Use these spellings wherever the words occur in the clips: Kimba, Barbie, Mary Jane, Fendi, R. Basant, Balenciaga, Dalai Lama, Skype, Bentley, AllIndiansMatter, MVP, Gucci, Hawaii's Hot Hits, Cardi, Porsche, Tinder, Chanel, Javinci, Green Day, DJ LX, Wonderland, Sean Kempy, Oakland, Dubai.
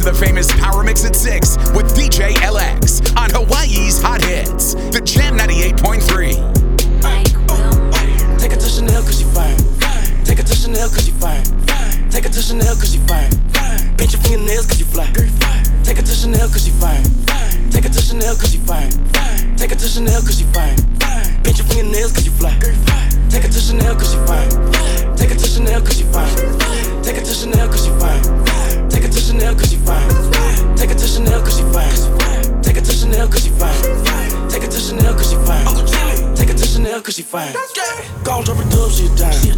to the famous Power Mix at 6 with DJ LX on Hawaii's Hot Hits, the Jam 98.3. Take her to Chanel cause she fine. Take her to Chanel cause she fine. Take her to Chanel cause she fine. Paint your fingernails cause you fly. Take her to Chanel cause she fine. Take her to Chanel cause she fine. Take her to Chanel cause she fine. Paint your fingernails cause you fly. Take her to Chanel cause she fine. Take her to Chanel cause she fine. Take her to Chanel cause she fine. Take her to Chanel cause she fine. Take her to Chanel cause she fine. Take her to Chanel cause she fine. Take her to Chanel cause she fine. Take her to Chanel cause she fine. Gon' drop a dub, she a dime.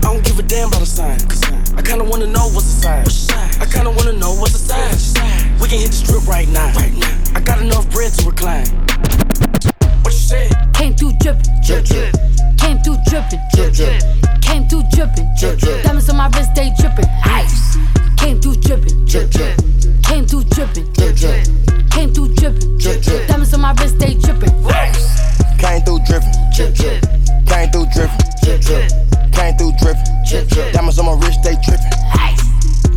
I don't give a damn about a sign. I kinda wanna know what's the size. I kinda wanna know what's the size. We can hit the strip right now. I got enough bread to recline. What you said? Came through drippin', drip drip. Came through drippin', drip drip. Came through drippin', drip drip. Diamonds on my wrist, they drippin'. Ice. Came through drippin', drip drip. Came through drippin', drip drip. Came through drippin', drip drip. Diamonds on my wrist, they drippin'. Ice. Came through drippin', drip drip. Came through drippin', drip drip. Came through drippin', drip drip. Diamonds on my wrist, they drippin'. Ice.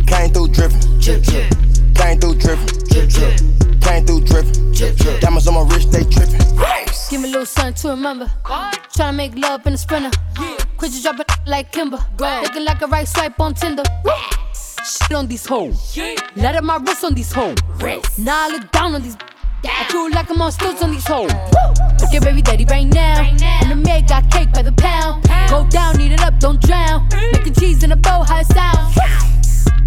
Came through drippin', drip drip. Came through drippin', drip drip. Came through drippin', drip drip. Diamonds on my wrist, they drippin'. Ice. Give me a little something to remember. Tryna make love in a sprinter. Quit you droppin' like Kimba. Looking like a right swipe on Tinder. Shit on these hoes. Light up my wrist on these hoes. Now I look down on these. I feel like I'm on stilts on these hoes. Look at baby daddy right now. And the maid got cake by the pound. Go down, eat it up, don't drown. Making cheese in a bowl, how it sound.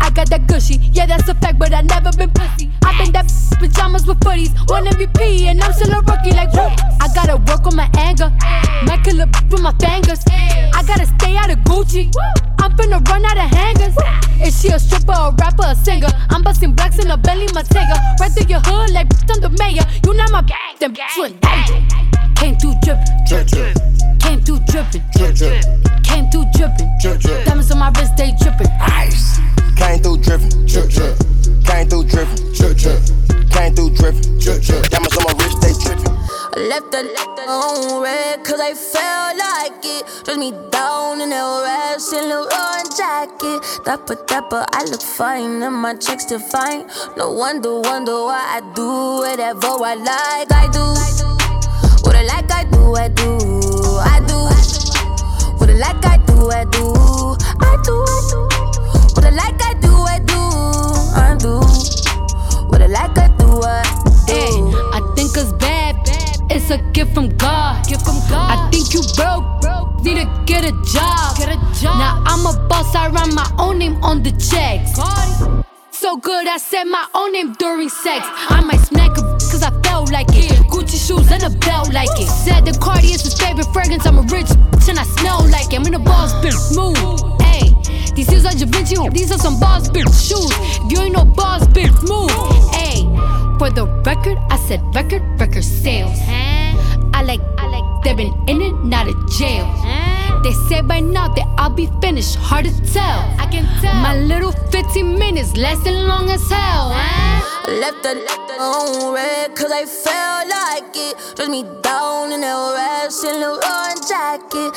I got that Gucci, yeah that's a fact, but I never been pussy. I been that pajamas with footies, one MVP, and I'm still a rookie like whoop. I gotta work on my anger, might kill a with my fingers. I gotta stay out of Gucci, I'm finna run out of hangers. Is she a stripper, a rapper, a singer? I'm busting blacks in a Bentley, my tigger. Right through your hood like I'm the mayor. You not my gang, them bitch with danger. Came through drippin', drip drip. Came through drippin', drip drip. Came through drippin', drip drip. Diamonds on my wrist, they drippin'. Ice. Came through drippin', drip drip. Came through drippin', drip drip. Came through drippin', drip drip. Diamonds on my wrist, they drippin'. I left the on red, cause I felt like it. Dress me down in that rash and little orange jacket. Dapper, I look fine and my checks define. No wonder why I do whatever I like. I do what I like, I do, I do. I do what I like, I do, I do. I do, I do. What I like, I do, I do, I do. What I like, I do, I do. Hey, I think it's bad, it's a gift from God. I think you broke, need to get a job. Now I'm a boss, I write my own name on the checks. So good, I said my own name during sex. I might smack a cause I felt like it. Gucci shoes and a belt like it. Said the Cardi is his favorite fragrance, I'm a rich and I smell like it. I'm in the boss, bitch, move. Hey. These heels are Javinci, these are some boss bitch shoes. If you ain't no boss bitch, move. Ayy, for the record, I said record sales. I like, they've been in and out of jail. They say by now that I'll be finished, hard to tell. I can tell. My little 15 minutes lasting long as hell. Left the on red, cause I felt like it. Dress me down in that rash and little orange jacket.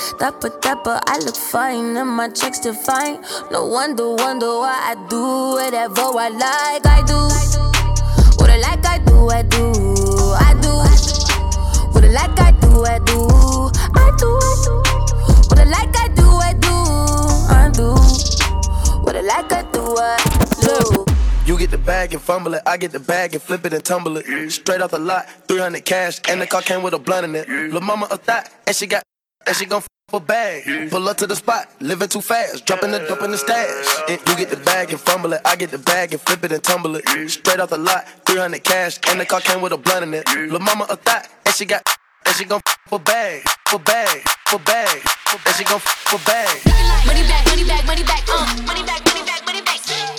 Dapper, I look fine and my checks define. No wonder why I do whatever I like. I do what I like, I do, I do. I do what I like, I do, I do. I do, I do what I like, I do, I do. I do what I like, I do, I do. You get the bag and fumble it, I get the bag and flip it and tumble it. Straight off the lot, 300 cash, and the car came with a blunt in it. Lil' mama a thot, and she gon' f*** a bag. Pull up to the spot, living too fast, dropping the dope in the stash. And you get the bag and fumble it, I get the bag and flip it and tumble it. Straight off the lot, 300 cash, and the car came with a blunt in it. Lil' mama a thot, and she gon' f*** a bag, and she gon' f*** a bag. Money back, money back, money back, money back, money back, money back.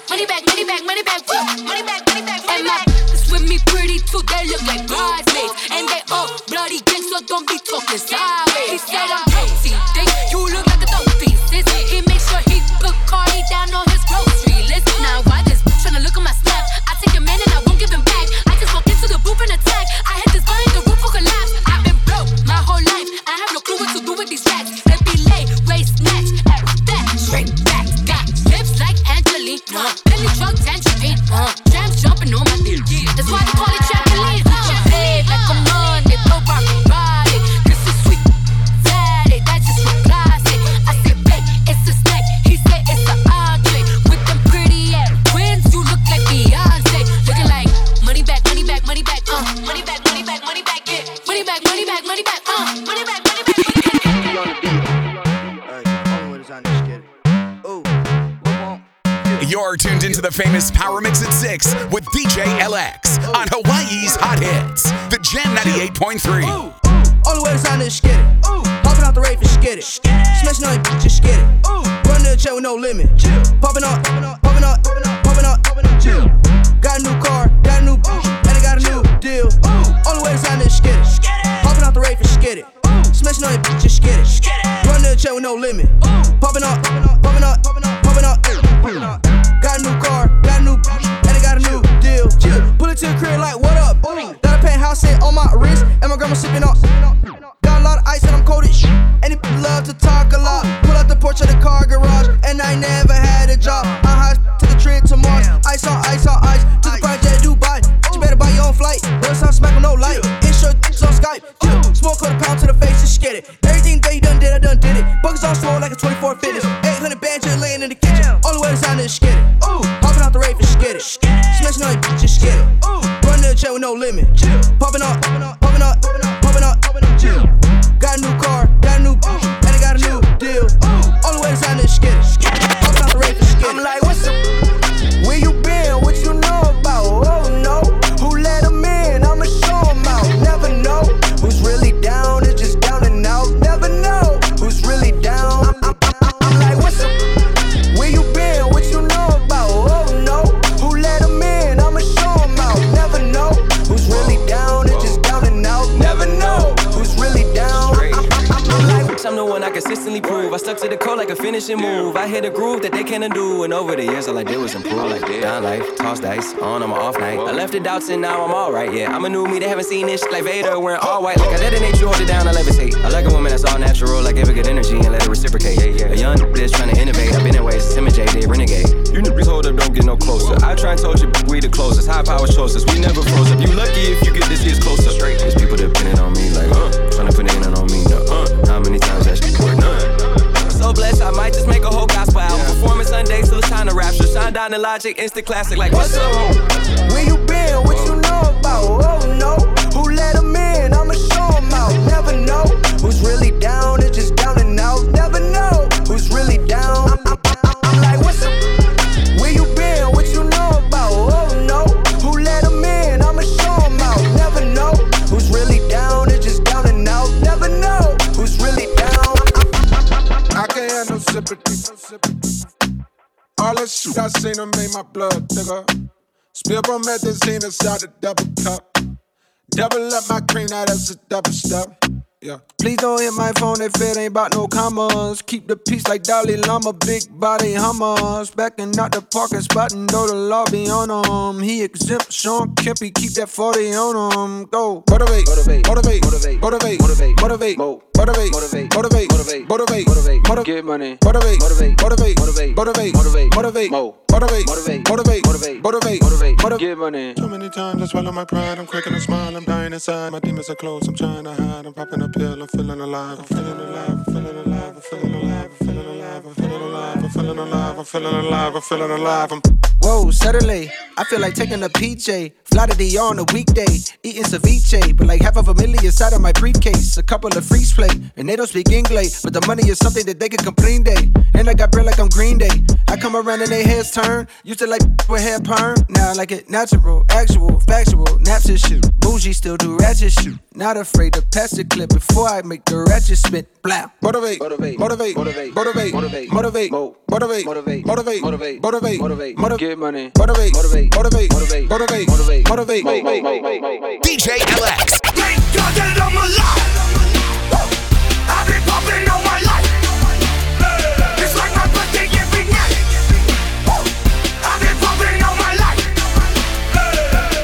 Money back, money back, money back, money back, money back, money back. And my with me pretty too, they look like bridesmaids. And they all bloody gang, so don't be talking sideways. He said I'm healthy, think you look like a dopey sis. He makes sure he put Cardi down on his grocery list. Now why this bitch tryna look at my snap? I take a man and I won't give him back. I just walk into the booth and attack. I hit this button, the roof will collapse. I've been broke my whole life, I have no clue what to do with these rats. They be late, race, snatch, at that, straight back. Got lips like Angelina. Billy drunk, tangerine, jam, You're tuned into the famous Power Mix at 6 with DJ LX on Hawaii's Hot Hits, the Jam 98.3. All the way down there, get it. Popping out the rave and get it. Smashing on your just get it. Running the chair with no limit. Popping up, popping up, popping up, popping up, chill. Got a new car, got a new bitch, and I got a new deal. All the way down there, get it. Popping out the rave and get it. Smashing on your bitch just get it. Running the chair with no limit. Popping up, popping up, popping up, popping up, popping up. Got a new car, got a new bitch, and I got a new deal. Pull it to the crib like what up? Got a penthouse set on my wrist, and my grandma sipping on. Got a lot of ice and I'm cold as shit. And it love to talk a lot. Pull out the porch of the car garage, and I never had a job. I hot to the trip to Mars. Ice on ice on ice. To the private jet Dubai. You better buy your own flight. Real time smack with no light. It's your on Skype. Smoke quarter pound to the face, just get it. Everything that you done did, I done did it. Buckets all swole like a 24 fitness. 800 bands just laying in the kitchen. All the way down there, just get it. Popping out the rave, just get it. Smashing on your bitch, just get it. Running the chair with no limit. Popping up, popping up, popping up, popping up, popping up, chill. Got a new car, got a new bitch, and I got a new deal. All the way down there, just get it. Popping out the rave, just get it. I'm like, what's up? Where you been? What you know about? Oh no, who let him in? I'ma show him out. Never know who's really down. It's just down and out. Never know who's really down. I'm like, what's up? Where you been? What you know about? Oh no, who let him in? I'ma show him out. Never know who's really down. It's just down and out. Never know who's really down. I'm the one I consistently prove. I stuck to the code like a finishing move. I hit a groove that they can't undo. And over the years, all I did was improve. Like down life, toss dice, on my off night. I left the doubts and now I'm alright, yeah. I'm a new me, they haven't seen this shit like Vader. Wearing all white, like I detonate you, hold it down, I levitate. I like a woman that's all natural, I give her good energy and let her reciprocate. A young bitch trying to innovate. I've been in ways, Sim and J, they renegade. You niggas hold up, don't get no closer. I try and told you, we the closest. High power chose us, we never froze up. You lucky if you get this year's closer. Straight, there's people depending on me, like, trying to put it in on me, how many times? So blessed, I might just make a whole gospel album. Performing Sundays till it's time to rapture. Shine down the Logic, instant classic. Like what's up? Where you been? What you know about? Oh no, who let him in? I'ma show him out. Never know who's really down. It's just down and out. Never know who's really down. I'm like what's up? Where you been? What you know about? Oh no, who let him in? I'ma show him out. Never know who's really down. It's just down and out. Never know who's really down. I can't have no sympathy. All that shit I seen them made my blood thicker. Spill on medicine inside a double cup. Double up my cream, now that's a double step. Yeah. Please don't hit my phone if it ain't about no commas. Keep the peace like Dalai Lama, big body Hummers. Backing out the parking spot and know the law be on him. He exempt, Sean Kempy, keep that 40 on him. Go. Motivate, motivate, motivate, motivate, motivate, motivate, motivate, motivate, motivate, motivate, motivate, motivate, get money, motivate, motivate, motivate, motivate, motivate, motivate, motivate, motivate, motivate, motivate, motivate, motivate, motivate, get money. Too many times I swallow my pride, I'm cracking a smile, I'm dying inside. My demons are close, I'm trying to hide, I'm popping up. I'm feeling alive, I'm feeling alive, I'm feeling alive, I'm feeling alive, I'm feeling alive, I'm feeling alive, I'm feeling alive, I'm feeling alive, I'm feeling alive, I'm whoa, suddenly, I feel like taking a PJ. Fly to DR on a weekday, eating ceviche. But like half of a million inside of my briefcase. A couple of freaks play, and they don't speak English. But the money is something that they can complain day. And I got bread like I'm Green Day. I come around and they heads turn. Used to like with hair perm. Now I like it natural, actual, factual, naps and shoot. Bougie still do ratchet shoot. Not afraid to pass the clip before I make the ratchet spit. Blah. Motivate, motivate, motivate, motivate, motivate, motivate, motivate, motivate, motivate, motivate, motivate, motivate, motivate, motivate. Money. Motivate, motivate, motivate, motivate, motivate, motivate, motivate, motivate. DJ LX. Thank God that I'm alive. I've been popping all my life. It's like my birthday every night. I've been popping all my life.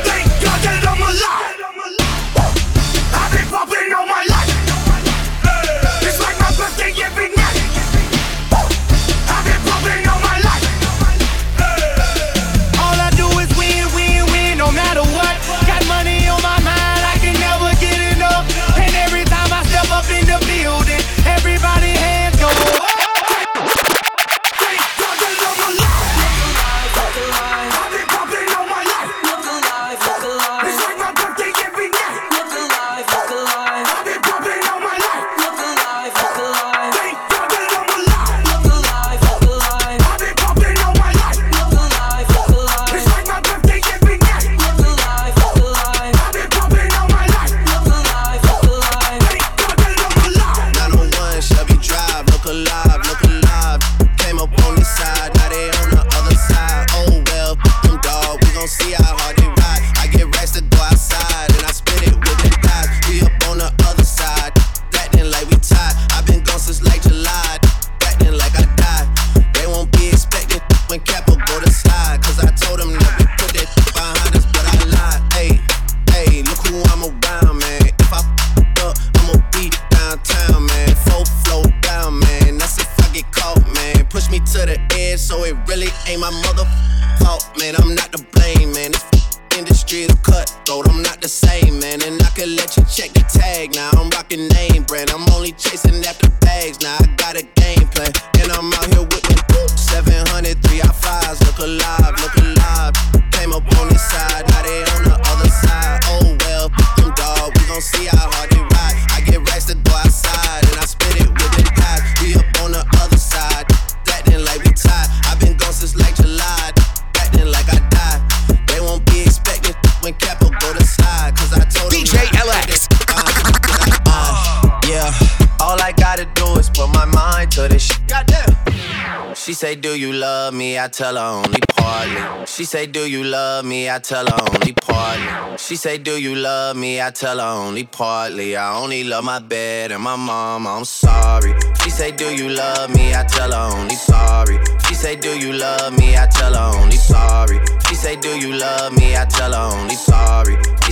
Thank God that I'm alive. I've been popping all my life. It's like my birthday every night. I've been popping all my life. Matter what, got money on my mind, I can never get enough. And every time my motherfucking fault, man. I'm not to blame, man. This industry is cutthroat, I'm not the same, man. And I can let you check the tag now. I'm rocking name brand, I'm only chasing after bags now. I got a game plan, and I'm out here with them 700 3 I fives. Look alive, look alive. Came up on this side, now they on the other side. Oh well, them dog, we gon' see how hard they ride. I get racks to go outside, and I spit it with the guys. We up on the other side, acting like we tied. I've been gone since like July, acting like I died. They won't be expecting when Capo go to slide, cause I told them DJ LX. Yeah, all I gotta do is put my mind to this shit. Goddamn. She say, do you love me? I tell her only partly. She say, do you love me? I tell her only partly. She say, do you love me? I tell her only partly. I only love my bed and my mom, I'm sorry. She say, do you love me? I tell her only sorry. She say, do you love me? I tell her only sorry. She say, do you love me? I tell her only sorry. She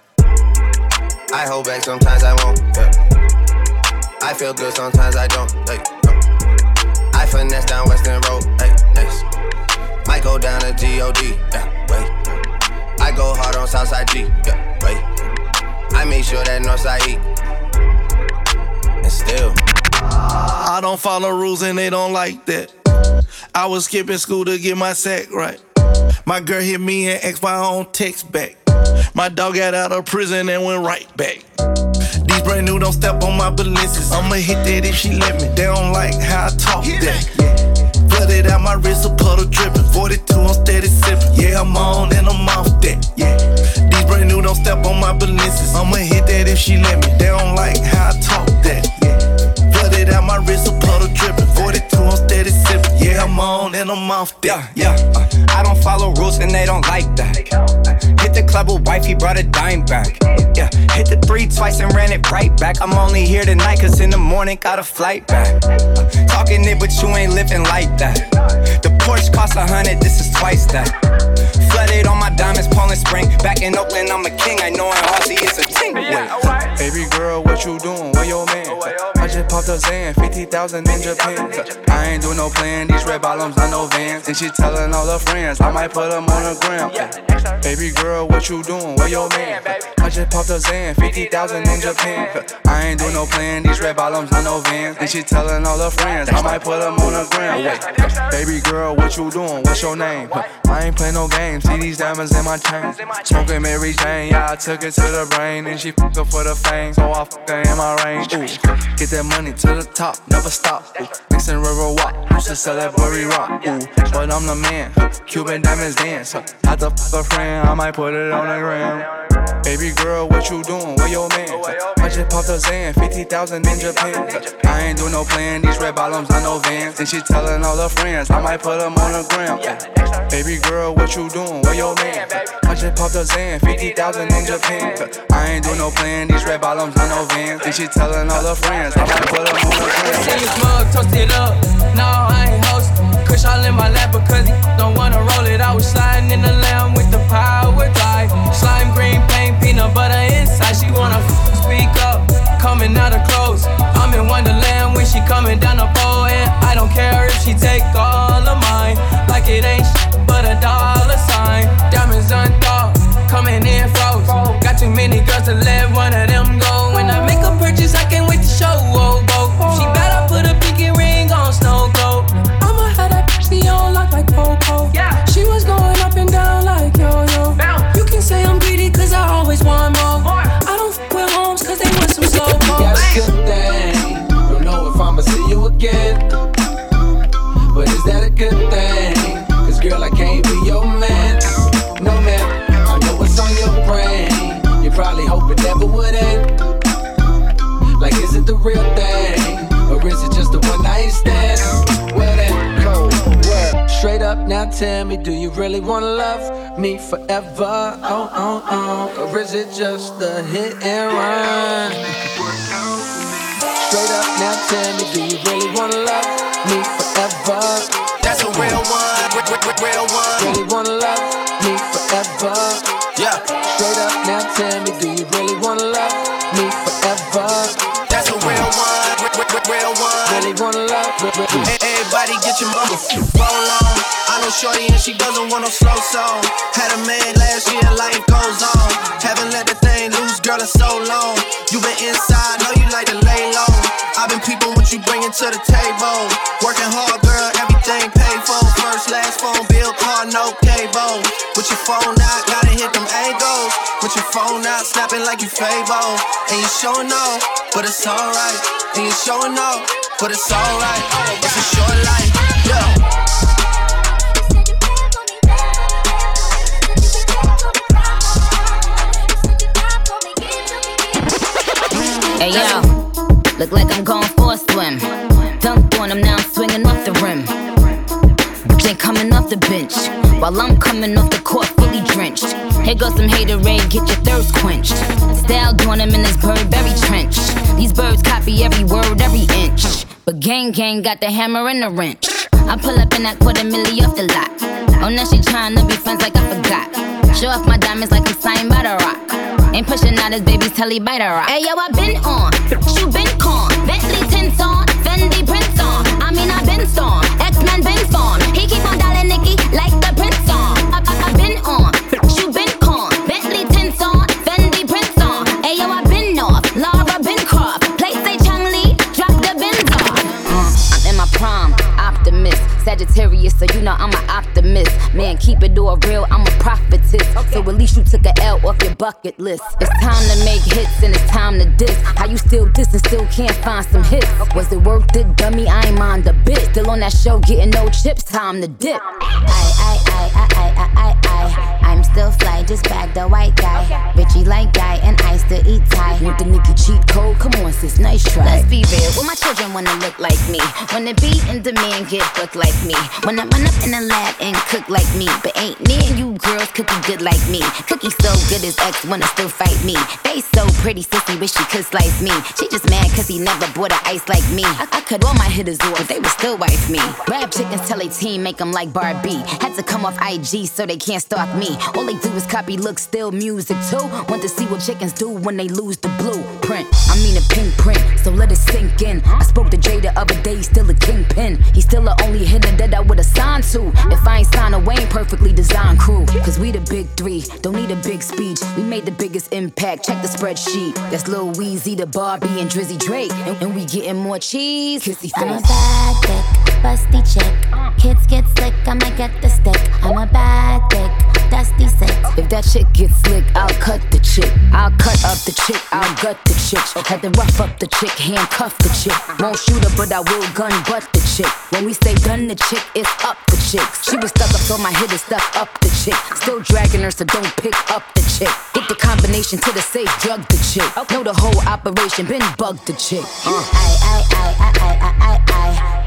I hold back sometimes I won't, yeah. I feel good sometimes I don't, yeah. I finesse down Western Road, yeah. Might go down to G.O.D., yeah, wait. I go hard on Southside G, yeah, wait. I make sure that Northside E, and still I don't follow rules and they don't like that. I was skipping school to get my sack right. My girl hit me and asked my own text back. My dog got out of prison and went right back. These brand new don't step on my Balenciagas. I'ma hit that if she let me. They don't like how I talk that, yeah. Flooded out my wrist, a puddle dripping. 42, I'm steady sipping. Yeah, I'm on and I'm off that. Yeah, these brand new don't step on my Balenciagas. I'ma hit that if she let me. They don't like how I talk that. Yeah, flooded out my wrist, a puddle dripping. 42, I'm steady sipping. Yeah, I'm on and I'm off that. Yeah. I don't follow rules and they don't like that. Hit the club with wife, he brought a dime back. Yeah, hit the 3 twice and ran it right back. I'm only here tonight cause in the morning got a flight back. Talking it but you ain't living like that. The Porsche costs 100, this is twice that. Flooded on my diamonds, Poland Spring. Back in Oakland, I'm a king, I know in Aussie it's a ting. Wait. Baby girl, what you doing? Where your man? I just popped a Zan, 50,000 in Japan. I ain't do no plan, these red bottoms are no Vans. And she telling all her friends, I might put them on the gram. Baby girl, what you doing? Where your man? I just popped a Zan, 50,000 in Japan. I ain't do no plan, these red bottoms are no Vans. And she telling all her friends, I might put them on the gram. Baby girl, what you doing? What's your name? I ain't play no games, see these diamonds in my chain. Smoking Mary Jane, yeah, I took it to the brain. And she fuck up for the fame, so I fuck her in my range. Ooh, get that money to the top, never stop. Ooh, mixing river walk, used to sell that Burberry rock. Ooh, but I'm the man, Cuban diamonds dance. Had to fuck a friend, I might put it on the gram. Baby girl, what you doing? Where your man? I just popped a Zan, 50,000 in Japan. I ain't do no plan, these red bottoms are no Vans. And she telling all her friends, I might put them on the gram. Baby girl, what you doing? Where your man? I just popped a Zan, 50,000 in Japan. I ain't do no plan, these red bottoms are no Vans. And she telling all her friends, I might put them on the gram. I see you smug, toast it up, no I ain't hostin'. Kush all in my lap because he don't wanna roll it. I was sliding in the lamb with the power drive. Slime, green paint, peanut butter inside. She wanna speak up, coming out of clothes. I'm in Wonderland when she coming down the pole. And I don't care if she take all of mine. Like it ain't shit but a dollar sign. Diamonds unthought, coming in froze. Got too many girls to let one of them go. When I make a purchase, I can't wait to show. Oh, go. She better put a pinky ring on snow globe. I'ma have that bitch on lock like Coco. She was going up and down like yo. tell me, do you really wanna love me forever? Oh, oh, oh. Or is it just a hit and run? Straight up now, tell me, do you really wanna love me forever? That's a real one, real one. Really wanna love me forever? Yeah. Straight up now, tell me, do you really wanna love me forever? That's a real one, real one. Really wanna love me. Everybody get your mama roll on. I know shorty and she doesn't want no slow song. Had a man last year, life goes on. Haven't let the thing loose, girl, in so long. You been inside, know you like to lay low. I've been peeping what you bringing to the table. Working hard, girl, everything paid for. First, last phone bill, car, no cable. With your phone out, gotta hit them angles. With your phone out, snapping like you Fabo. And you showing off, but it's alright. And you showing off, but it's alright, it's a short life, yeah. Hey yo, look like I'm going for a swim. Dunked on him, now I'm swinging off the rim. Bitch ain't coming off the bench, while I'm coming off the court fully drenched. Here goes some haterade, get your thirst quenched. Styled on him in this Burberry trench. These birds copy every word, every inch. But gang gang got the hammer and the wrench. I pull up in that $250,000 off the lot. Oh, now she tryna be friends like I forgot. Show off my diamonds like I'm signed by the Rock. Ain't pushing out his baby's telly by the Rock. Ayo, I been on, you been con. Bentley tints on, Fendi prints on. I mean, I been storm, X-Men been form. He keep on dialing Nikki like the Prince song. I been on, you been con. Bentley tints on, Fendi prints on. Ayo, I been off, Laura been cropped. Prime, optimist, Sagittarius, so you know I'm an optimist. Man, keep it all real, I'm a prophetess. Okay. So at least you took a L off your bucket list. It's time to make hits and it's time to diss. How you still diss and still can't find some hits? Okay. Was it worth it, dummy? I ain't mind a bit. Still on that show getting no chips, time to dip. I'm still fly, just bag the white guy. Okay. Richie like guy and I still eat Thai. Want the Nikki cheat code? Come on sis, nice try. Let's be real, well my children wanna look like me. When it be in demand, get booked like me. When I run up in the lab and cook like me. But ain't near you girls cookie good like me. Cookie so good his ex wanna still fight me. They so pretty sissy wish she could slice me. She just mad cause he never bought a ice like me. I cut all my hitters off, they would still wife me. Rap chickens tell they team make them like Barbie. Had to come off IG so they can't stalk me. All they do is copy looks, still music too. Want to see what chickens do when they lose the blueprint. I mean a pink print, so let it sink in. I spoke to Jay the other day, still a king. Pin. He's still the only hitter that I would've signed to. If I ain't signed away, ain't perfectly designed crew. Cause we the big three, don't need a big speech. We made the biggest impact, check the spreadsheet. That's Lil Weezy, the Barbie, and Drizzy Drake. And we getting more cheese, kissy face. I'm a bad dick, busty chick. Kids get slick, I'ma get the stick. I'm a bad dick, dusty sick. If that shit gets slick, I'll cut the chick. I'll cut up the chick, I'll gut the chick. Had to rough up the chick, handcuff the chick. Won't shoot her, but I will gun butt the chick. When we say done the chick, it's up the chick. She was stuck up, so my head is stuck up the chick. Still dragging her, so don't pick up the chick. Get the combination to the safe, drug the chick. Know the whole operation, been bugged the chick.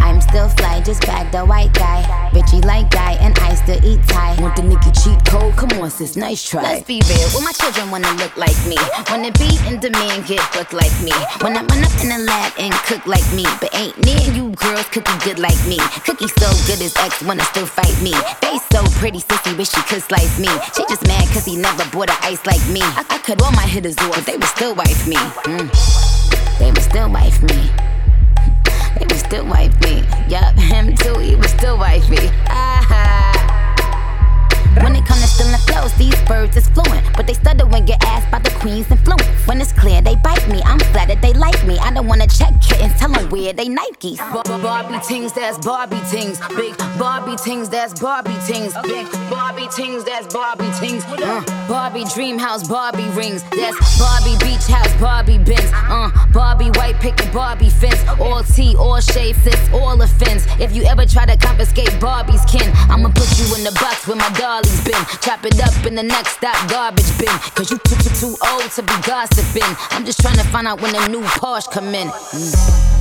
I'm still fly, just bag the white guy. Richie like guy, and I still eat Thai. Want the Nikki cheat code? Come on sis, nice try. Let's be real, well my children wanna look like me. Wanna be in demand, get booked like me. When I run up in the lab and cook like me. But ain't near you girls cookie good like me. Cookie so good his ex wanna still fight me. They so pretty sissy wish she could slice me. She just mad cause he never bought a ice like me. I cut all my hitters off, but they would still wife me. They would still wife me. They would still wife me. Yup, him too, he would still wife me. When it comes to stealing flows, these birds is fluent. But they stutter when get asked by the queen's influence. When it's clear, they bite me. I'm flattered they like me. I don't wanna check kittens, tell them where they Nikes. Barbie tings, that's Barbie tings. Big Barbie tings, that's Barbie tings. Big Barbie tings, that's Barbie tings. Barbie dream house, Barbie rings. That's Barbie beach house, Barbie bins. Barbie white picket, Barbie fence. All tea, all shade fits, all offense. If you ever try to confiscate Barbie's kin, I'ma put you in the box with my darling. Been. Chop it up in the next stop garbage bin. Cause you too old to be gossiping. I'm just trying to find out when the new Porsche come in.